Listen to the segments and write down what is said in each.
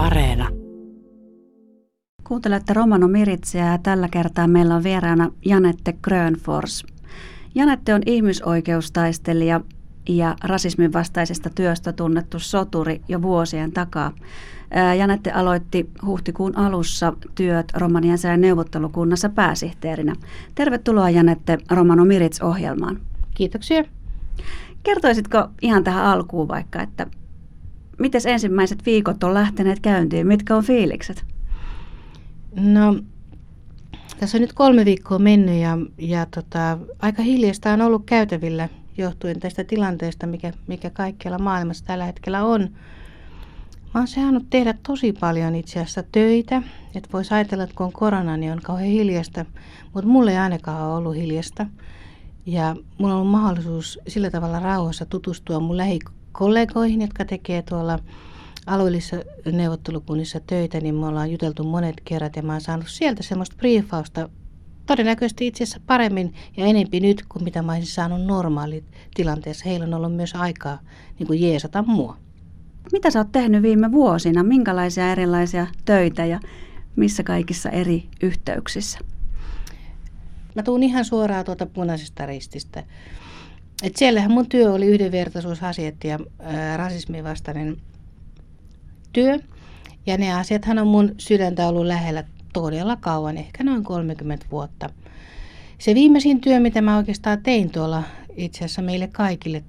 Areena. Kuuntelette Romano Miritsiä ja tällä kertaa meillä on vieraana Janette Grönfors. Janette on ihmisoikeustaistelija ja rasismin vastaisesta työstä tunnettu soturi jo vuosien takaa. Janette aloitti huhtikuun alussa työt Romaniasiainen neuvottelukunnassa pääsihteerinä. Tervetuloa Janette Romano Mirits-ohjelmaan. Kiitoksia. Kertoisitko ihan tähän alkuun vaikka, että mites ensimmäiset viikot on lähteneet käyntiin? Mitkä on fiilikset? No, tässä on nyt 3 viikkoa mennyt ja aika hiljaista on ollut käytävillä johtuen tästä tilanteesta, mikä kaikkialla maailmassa tällä hetkellä on. Mä oon saanut tehdä tosi paljon itse asiassa töitä. Et voisi ajatella, että kun on korona, niin on kauhean hiljaista, mutta mulle ei ainakaan ole ollut hiljaista. Ja mulla on ollut mahdollisuus sillä tavalla rauhassa tutustua mun lähikollegoihin, jotka tekee tuolla alueellisissa neuvottelukunnissa töitä, niin me ollaan juteltu monet kerrat ja mä oon saanut sieltä semmoista briefausta todennäköisesti itse asiassa paremmin ja enempi nyt kuin mitä mä olisin saanut normaalitilanteessa. Heillä on ollut myös aikaa niin kuin jeesata mua. Mitä sä oot tehnyt viime vuosina? Minkälaisia erilaisia töitä ja missä kaikissa eri yhteyksissä? Mä tuun ihan suoraan tuolta Punaisesta Rististä. Et siellähän mun työ oli yhdenvertaisuusasiat ja rasismin vastainen työ. Ja ne asiathan on mun sydäntä ollut lähellä todella kauan, ehkä noin 30 vuotta. Se viimeisin työ, mitä mä oikeastaan tein tuolla itse asiassa meille kaikille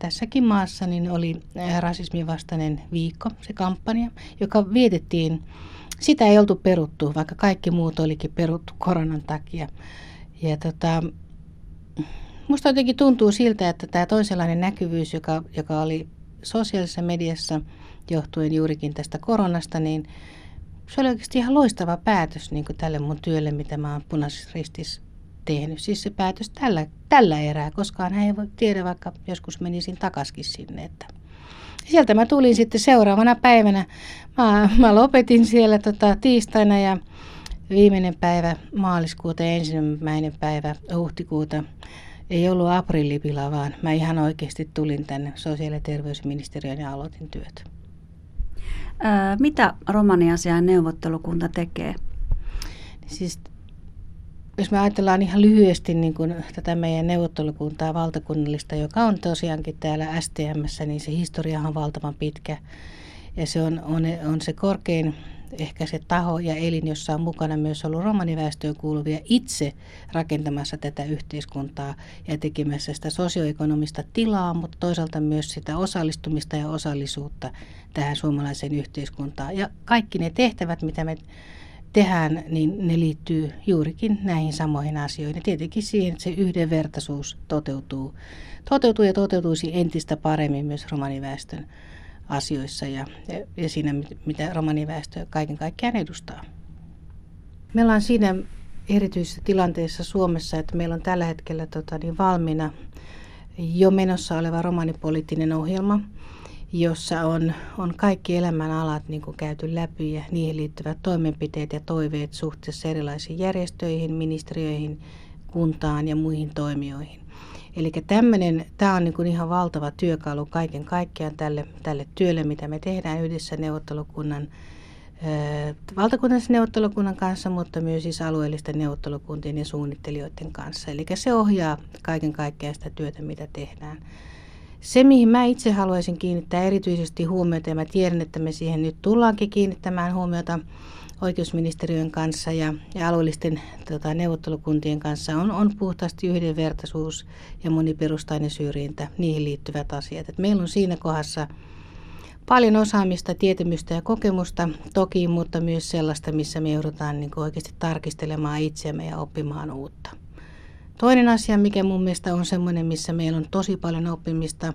tässäkin maassa, niin oli rasismin vastainen viikko, se kampanja, joka vietettiin. Sitä ei oltu peruttu, vaikka kaikki muut olikin peruttu koronan takia. Ja musta jotenkin tuntuu siltä, että tämä toisenlainen näkyvyys, joka oli sosiaalisessa mediassa johtuen juurikin tästä koronasta, niin se oli oikeasti ihan loistava päätös niin kuin tälle mun työlle, mitä mä oon Punaisessa Ristissä tehnyt. Siis se päätös tällä erää, koskaan hän ei voi tiedä, vaikka joskus menisin takaskin sinne. Että. Sieltä mä tulin sitten seuraavana päivänä. Mä lopetin siellä tiistaina ja viimeinen päivä maaliskuuta ja 1. päivä huhtikuuta. Ei ollut aprillipila, vaan mä ihan oikeasti tulin tänne sosiaali- ja terveysministeriöön ja aloitin työt. Mitä Romaniasiainen neuvottelukunta tekee? Siis, jos me ajatellaan ihan lyhyesti niin kun tätä meidän neuvottelukuntaa valtakunnallista, joka on tosiaankin täällä STM:ssä, niin se historiahan on valtavan pitkä. Ja se on se korkein ehkä se taho ja elin, jossa on mukana myös ollut romaniväestöön kuuluvia itse rakentamassa tätä yhteiskuntaa ja tekemässä sitä sosioekonomista tilaa, mutta toisaalta myös sitä osallistumista ja osallisuutta tähän suomalaiseen yhteiskuntaan. Ja kaikki ne tehtävät, mitä me tehdään, niin ne liittyy juurikin näihin samoihin asioihin. Ja tietenkin siihen, että se yhdenvertaisuus toteutuu ja toteutuisi entistä paremmin myös romaniväestön asioissa ja siinä, mitä romaniväestö kaiken kaikkiaan edustaa. Me ollaan siinä erityisessä tilanteessa Suomessa, että meillä on tällä hetkellä valmiina jo menossa oleva romanipoliittinen ohjelma, jossa on kaikki elämänalat niin kuin käyty läpi ja niihin liittyvät toimenpiteet ja toiveet suhteessa erilaisiin järjestöihin, ministeriöihin, kuntaan ja muihin toimijoihin. Eli tämä on niin kuin ihan valtava työkalu kaiken kaikkiaan tälle työlle, mitä me tehdään yhdessä valtakunnallisen neuvottelukunnan kanssa, mutta myös siis alueellisten neuvottelukuntien ja suunnittelijoiden kanssa. Eli se ohjaa kaiken kaikkiaan sitä työtä, mitä tehdään. Se, mihin mä itse haluaisin kiinnittää erityisesti huomiota, ja mä tiedän, että me siihen nyt tullaankin kiinnittämään huomiota oikeusministeriön kanssa ja alueellisten neuvottelukuntien kanssa, on puhtaasti yhdenvertaisuus ja moniperustainen syrjintä, niihin liittyvät asiat. Et meillä on siinä kohdassa paljon osaamista, tietämystä ja kokemusta toki, mutta myös sellaista, missä me joudutaan niin kuin oikeasti tarkistelemaan itseämme ja oppimaan uutta. Toinen asia, mikä mun mielestä on semmoinen, missä meillä on tosi paljon oppimista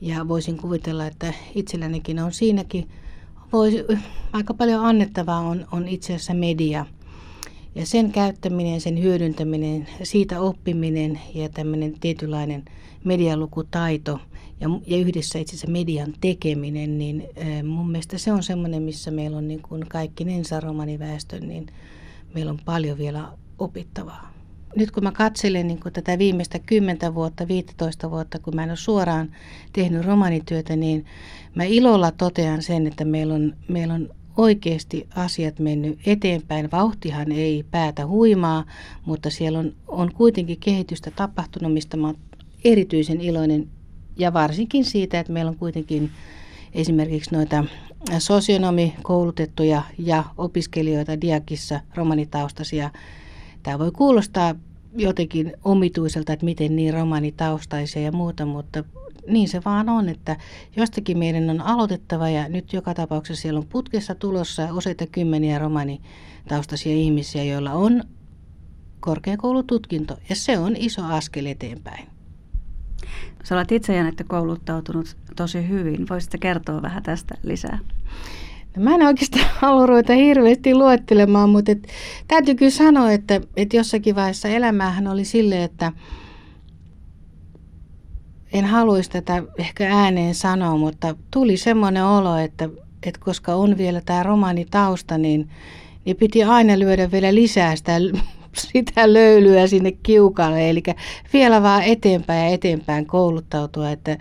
ja voisin kuvitella, että itsellänikin on siinäkin aika paljon annettavaa on itse asiassa media ja sen käyttäminen, sen hyödyntäminen, siitä oppiminen ja tämmöinen tietynlainen medialukutaito ja yhdessä itse asiassa median tekeminen, niin mun mielestä se on semmoinen, missä meillä on niin kuin kaikki romaniväestön, niin meillä on paljon vielä opittavaa. Nyt kun mä katselen niin kun tätä viimeistä 15 vuotta, kun mä en ole suoraan tehnyt romanityötä, niin mä ilolla totean sen, että meillä on oikeasti asiat mennyt eteenpäin. Vauhtihan ei päätä huimaa, mutta siellä on kuitenkin kehitystä tapahtunut, mistä mä oon erityisen iloinen. Ja varsinkin siitä, että meillä on kuitenkin esimerkiksi noita sosionomikoulutettuja ja opiskelijoita Diakissa, romanitaustaisia. Tämä voi kuulostaa jotenkin omituiselta, että miten niin romanitaustaisia ja muuta, mutta niin se vaan on, että jostakin meidän on aloitettava ja nyt joka tapauksessa siellä on putkessa tulossa useita kymmeniä romanitaustaisia ihmisiä, joilla on korkeakoulututkinto ja se on iso askel eteenpäin. Sä olet itse, Janette, kouluttautunut tosi hyvin. Voisitko kertoa vähän tästä lisää? No, mä en oikeastaan halua ruveta hirveästi luettelemaan, mutta täytyy kyllä sanoa, että jossakin vaiheessa elämähän oli silleen, että en haluaisi tätä ehkä ääneen sanoa, mutta tuli semmoinen olo, että koska on vielä tämä romaanitausta, niin piti aina lyödä vielä lisää sitä löylyä sinne kiukalle, eli vielä vaan eteenpäin ja eteenpäin kouluttautua, että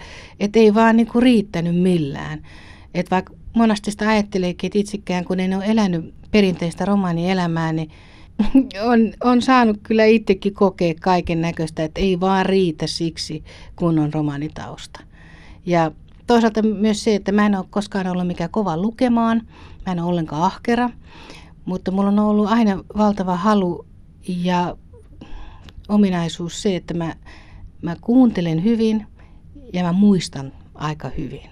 ei vaan niinku riittänyt millään. Että vaikka monasti sitä ajatteleekin, että itsekään kun en ole elänyt perinteistä romanielämää, niin on saanut kyllä itsekin kokea kaiken näköistä, että ei vaan riitä siksi, kun on romanitausta. Ja toisaalta myös se, että mä en ole koskaan ollut mikään kova lukemaan, mä en ole ollenkaan ahkera, mutta mulla on ollut aina valtava halu ja ominaisuus se, että mä kuuntelen hyvin ja mä muistan aika hyvin.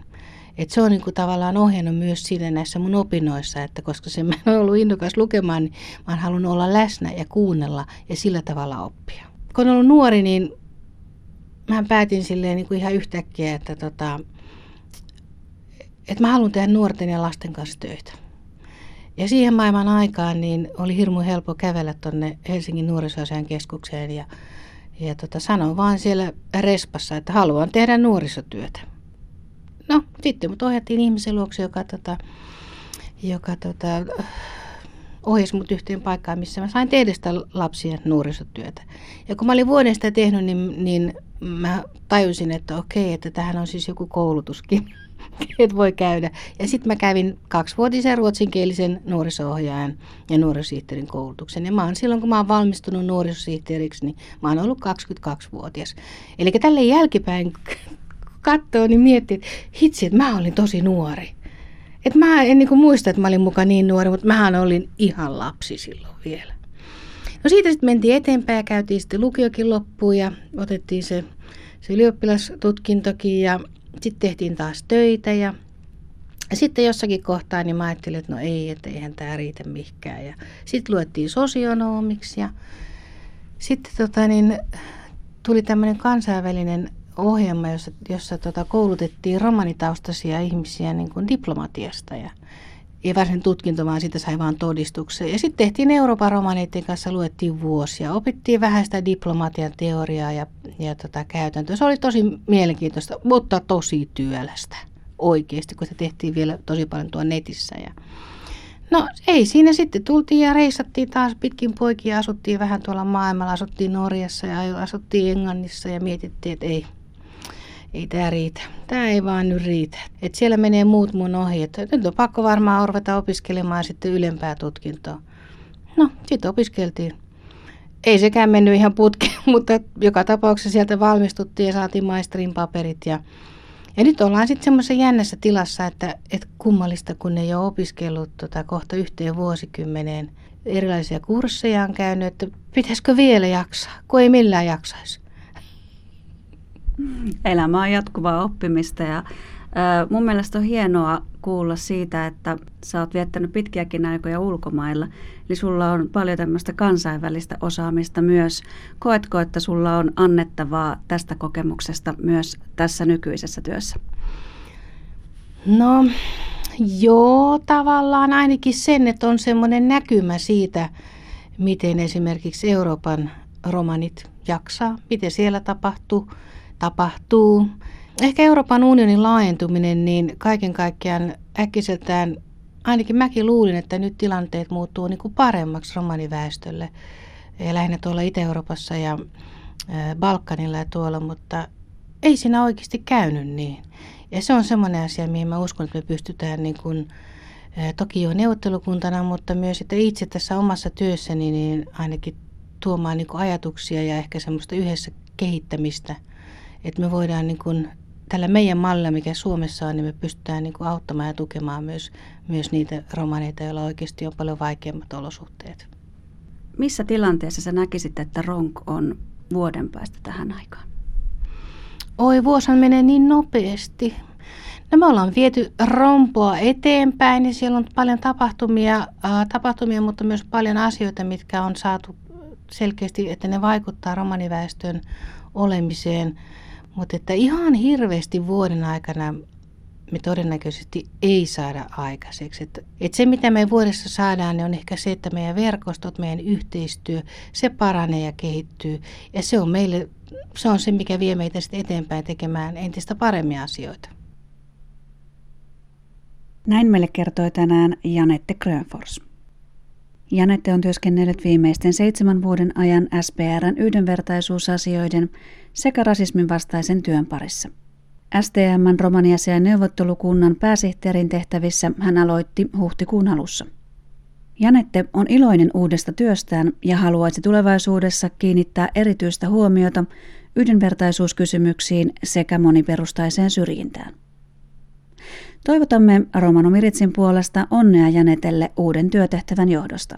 Et se on niinku tavallaan ohjannut myös siinä näissä mun opinnoissa, että koska se mä en ollut innokas lukemaan, niin mä oon halunnut olla läsnä ja kuunnella ja sillä tavalla oppia. Kun olen ollut nuori, niin mä päätin silleen niinku ihan yhtäkkiä, että mä haluan tehdä nuorten ja lasten kanssa töitä. Ja siihen maailman aikaan niin oli hirmu helppo kävellä tuonne Helsingin nuorisoasiain keskukseen ja sanoin vaan siellä respassa, että haluan tehdä nuorisotyötä. No sitten mut ohjattiin ihmisen luokse, joka ohjasi mut yhteen paikkaan, missä mä sain tehdä sitä lapsien nuorisotyötä. Ja kun mä olin vuoden sitä tehnyt, niin mä tajusin, että okei, että tähän on siis joku koulutuskin, että voi käydä. Ja sitten mä kävin 2-vuotisen ruotsinkielisen nuoriso-ohjaajan ja nuorisosihteerin koulutuksen. Ja mä oon silloin, kun mä oon valmistunut nuorisosihteeriksi, niin mä oon ollut 22-vuotias. Eli tälle jälkipäin kattoo, niin miettii, että hitsi, että mä olin tosi nuori. Että mä en niin kuin muista, että mä olin muka niin nuori, mutta mähän olin ihan lapsi silloin vielä. No siitä sitten mentiin eteenpäin ja käytiin sitten lukiokin loppuun ja otettiin se ylioppilastutkintokin ja sitten tehtiin taas töitä ja sitten jossakin kohtaa niin mä ajattelin, että no ei, että eihän tämä riitä mihinkään. Ja sitten luettiin sosionomiksi ja sitten tuli tämmöinen kansainvälinen ohjelma, jossa koulutettiin romanitaustaisia ihmisiä niin kuin diplomatiasta. Ja ei varsin tutkinto, vaan siitä sai vaan todistuksen. Ja sitten tehtiin Euroopan romaneiden kanssa, luettiin vuosia. Opittiin vähän sitä diplomatian teoriaa ja käytäntöä. Se oli tosi mielenkiintoista, mutta tosi työlästä oikeasti, kun se tehtiin vielä tosi paljon tuon netissä. Ja no ei siinä sitten. Tultiin ja reissattiin taas pitkin poikia, asuttiin vähän tuolla maailmalla, asuttiin Norjassa ja asuttiin Englannissa ja mietittiin, että ei tämä riitä. Tämä ei vaan nyt riitä. Et siellä menee muut mun ohi. Et nyt on pakko varmaan ruveta opiskelemaan sitten ylempää tutkintoa. No, sitten opiskeltiin. Ei sekään mennyt ihan putkeen, mutta joka tapauksessa sieltä valmistuttiin ja saatiin maisterin paperit. Ja nyt ollaan sitten semmoisessa jännässä tilassa, että kummallista, kun ei ole opiskellut kohta yhteen vuosikymmeneen. Erilaisia kursseja on käynyt, että pitäisikö vielä jaksaa, kun ei millään jaksaisi. Elämä on jatkuvaa oppimista ja mun mielestä on hienoa kuulla siitä, että sä oot viettänyt pitkiäkin aikoja ulkomailla. Eli sulla on paljon tämmöistä kansainvälistä osaamista myös. Koetko, että sulla on annettavaa tästä kokemuksesta myös tässä nykyisessä työssä? No joo, tavallaan ainakin sen, että on semmoinen näkymä siitä, miten esimerkiksi Euroopan romanit jaksaa, miten siellä tapahtuu. Ehkä Euroopan unionin laajentuminen, niin kaiken kaikkiaan äkkiseltään, ainakin mäkin luulin, että nyt tilanteet muuttuu niin kuin paremmaksi romaniväestölle. Lähinnä tuolla Itä-Euroopassa ja Balkanilla ja tuolla, mutta ei siinä oikeasti käynyt niin. Ja se on semmoinen asia, mihin mä uskon, että me pystytään niin kuin toki jo neuvottelukuntana, mutta myös että itse tässä omassa työssäni niin ainakin tuomaan niin kuin ajatuksia ja ehkä semmoista yhdessä kehittämistä, että me voidaan niin kuin, tällä meidän mallilla, mikä Suomessa on, niin me pystytään niin kuin auttamaan ja tukemaan myös niitä romaneita, joilla oikeasti on paljon vaikeimmat olosuhteet. Missä tilanteessa sä näkisit, että RONK on vuoden päästä tähän aikaan? Oi, vuosihan menee niin nopeasti. No, me ollaan viety rompoa eteenpäin, niin siellä on paljon tapahtumia, mutta myös paljon asioita, mitkä on saatu selkeästi, että ne vaikuttaa romaniväestön olemiseen. Mutta että ihan hirveästi vuoden aikana me todennäköisesti ei saada aikaiseksi. Et se, mitä me vuodessa saadaan, niin on ehkä se, että meidän verkostot, meidän yhteistyö, se paranee ja kehittyy. Ja se on meille, se on se, mikä vie meitä sitten eteenpäin tekemään entistä paremmin asioita. Näin meille kertoi tänään Janette Grönfors. Janette on työskennellyt viimeisten 7 vuoden ajan SPR:n yhdenvertaisuusasioiden sekä rasismin vastaisen työn parissa. STM:n Romaniasiain neuvottelukunnan pääsihteerin tehtävissä hän aloitti huhtikuun alussa. Janette on iloinen uudesta työstään ja haluaisi tulevaisuudessa kiinnittää erityistä huomiota yhdenvertaisuuskysymyksiin sekä moniperustaiseen syrjintään. Toivotamme Romano Miritsin puolesta onnea Janetelle uuden työtehtävän johdosta.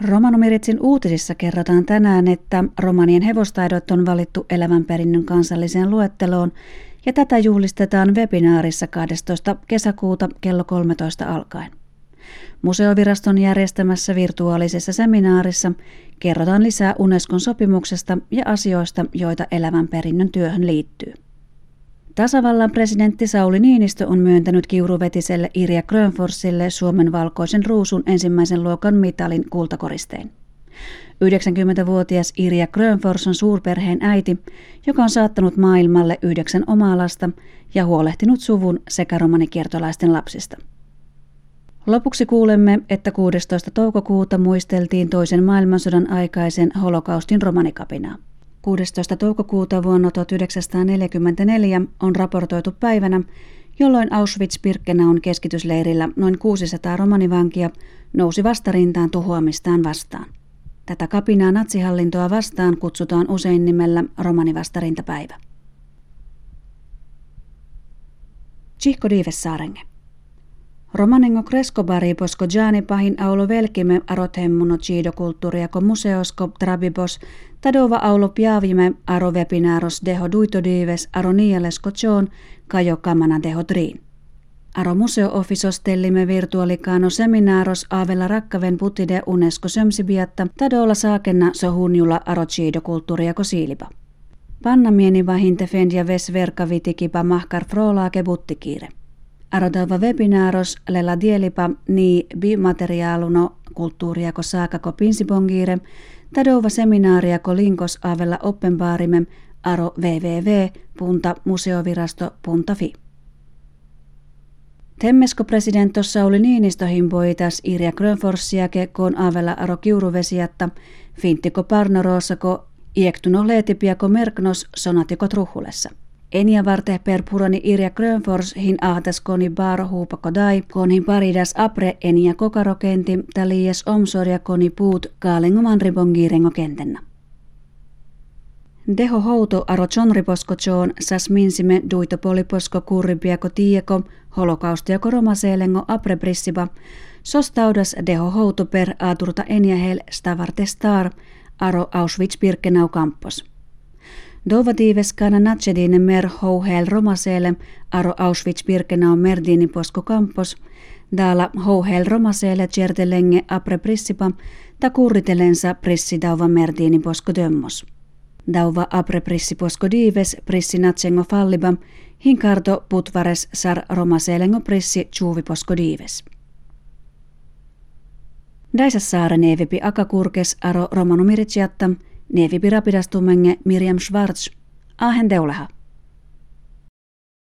Romano Miritsin uutisissa kerrotaan tänään, että romanien hevostaidot on valittu elävän perinnön kansalliseen luetteloon ja tätä juhlistetaan webinaarissa 12. kesäkuuta kello 13 alkaen. Museoviraston järjestämässä virtuaalisessa seminaarissa kerrotaan lisää Unescon sopimuksesta ja asioista, joita elävän perinnön työhön liittyy. Tasavallan presidentti Sauli Niinistö on myöntänyt kiuruvetiselle Irja Grönforsille Suomen valkoisen ruusun ensimmäisen luokan mitalin kultakoristein. 90-vuotias Irja Grönfors on suurperheen äiti, joka on saattanut maailmalle 9 omaa lasta ja huolehtinut suvun sekä romanikiertolaisten lapsista. Lopuksi kuulemme, että 16. toukokuuta muisteltiin toisen maailmansodan aikaisen holokaustin romanikapinaa. 16. toukokuuta vuonna 1944 on raportoitu päivänä, jolloin Auschwitz-Birkenaun keskitysleirillä noin 600 romanivankia nousi vastarintaan tuhoamistaan vastaan. Tätä kapinaa natsihallintoa vastaan kutsutaan usein nimellä romanivastarintapäivä. Chihko diives saarenge. Romanengo kreskobari posko jaani pahin aulo velkime arotemmunu chiidokulttuuriako museosko trabibos tadova aulo piavime aro webinaaros deho duitodiives aro niialesko choon kajo kamana deho triin. Aro museo-offisos tellime virtuaalikaano seminaaros aavella rakkaven putide unesco sömsibiatta tadolla saakenna sohunjula aro chiidokulttuuriako siilipa. Pannamieni vahinte fendja ves verkavitikipa mahkar frolaake buttikiire. Arodava webinaaros lella dielipa nii bimateriaaluno kulttuuriako saakako pinsibongiire, tadova seminaariako linkos aavella oppenbaarime aro www.museovirasto.fi. Temmesko presidentto Sauli Niinistö himboitas Irja Grönforsiake koon aavella aro kiuruvesiatta, finttiko parnoroosako, iektuno leetipiako merknos sonatiko truhulessa. Enia varte per purani Irja Grönfors hin ahtas koni baaro huupako dai, koni paridas apre enia kokarokenti, talies omsoria koni puut kaalengo manribongiirengo kentennä. Deho houto aro chonriposko choon, sas minsime duito poliposko kurripiako tieko, holokaustiako romaseelengo apre brissiba, sostaudas deho houto per aaturta eniahel stavarte star, aro Auschwitz-Birkenau kampos. Dovatiiveskana natsediine mer houheel romaseele aro Auschwitz-Birkenau merdiini posko kampos, daala houheel romaseele tjertelenge apre prissipa ta kurritelensa prissi dauva merdiini posko dömmos. Dauva apre prissi posko diives prissi natsengo falliba, hinkarto putvares sar romaseelengo prissi tjuuvi posko diives. Daisa saare neevipi akakurkes aro Romano Miritsiatta, Neevi Pirapidastumenge Miriam Schwarz. Ahen deuleha.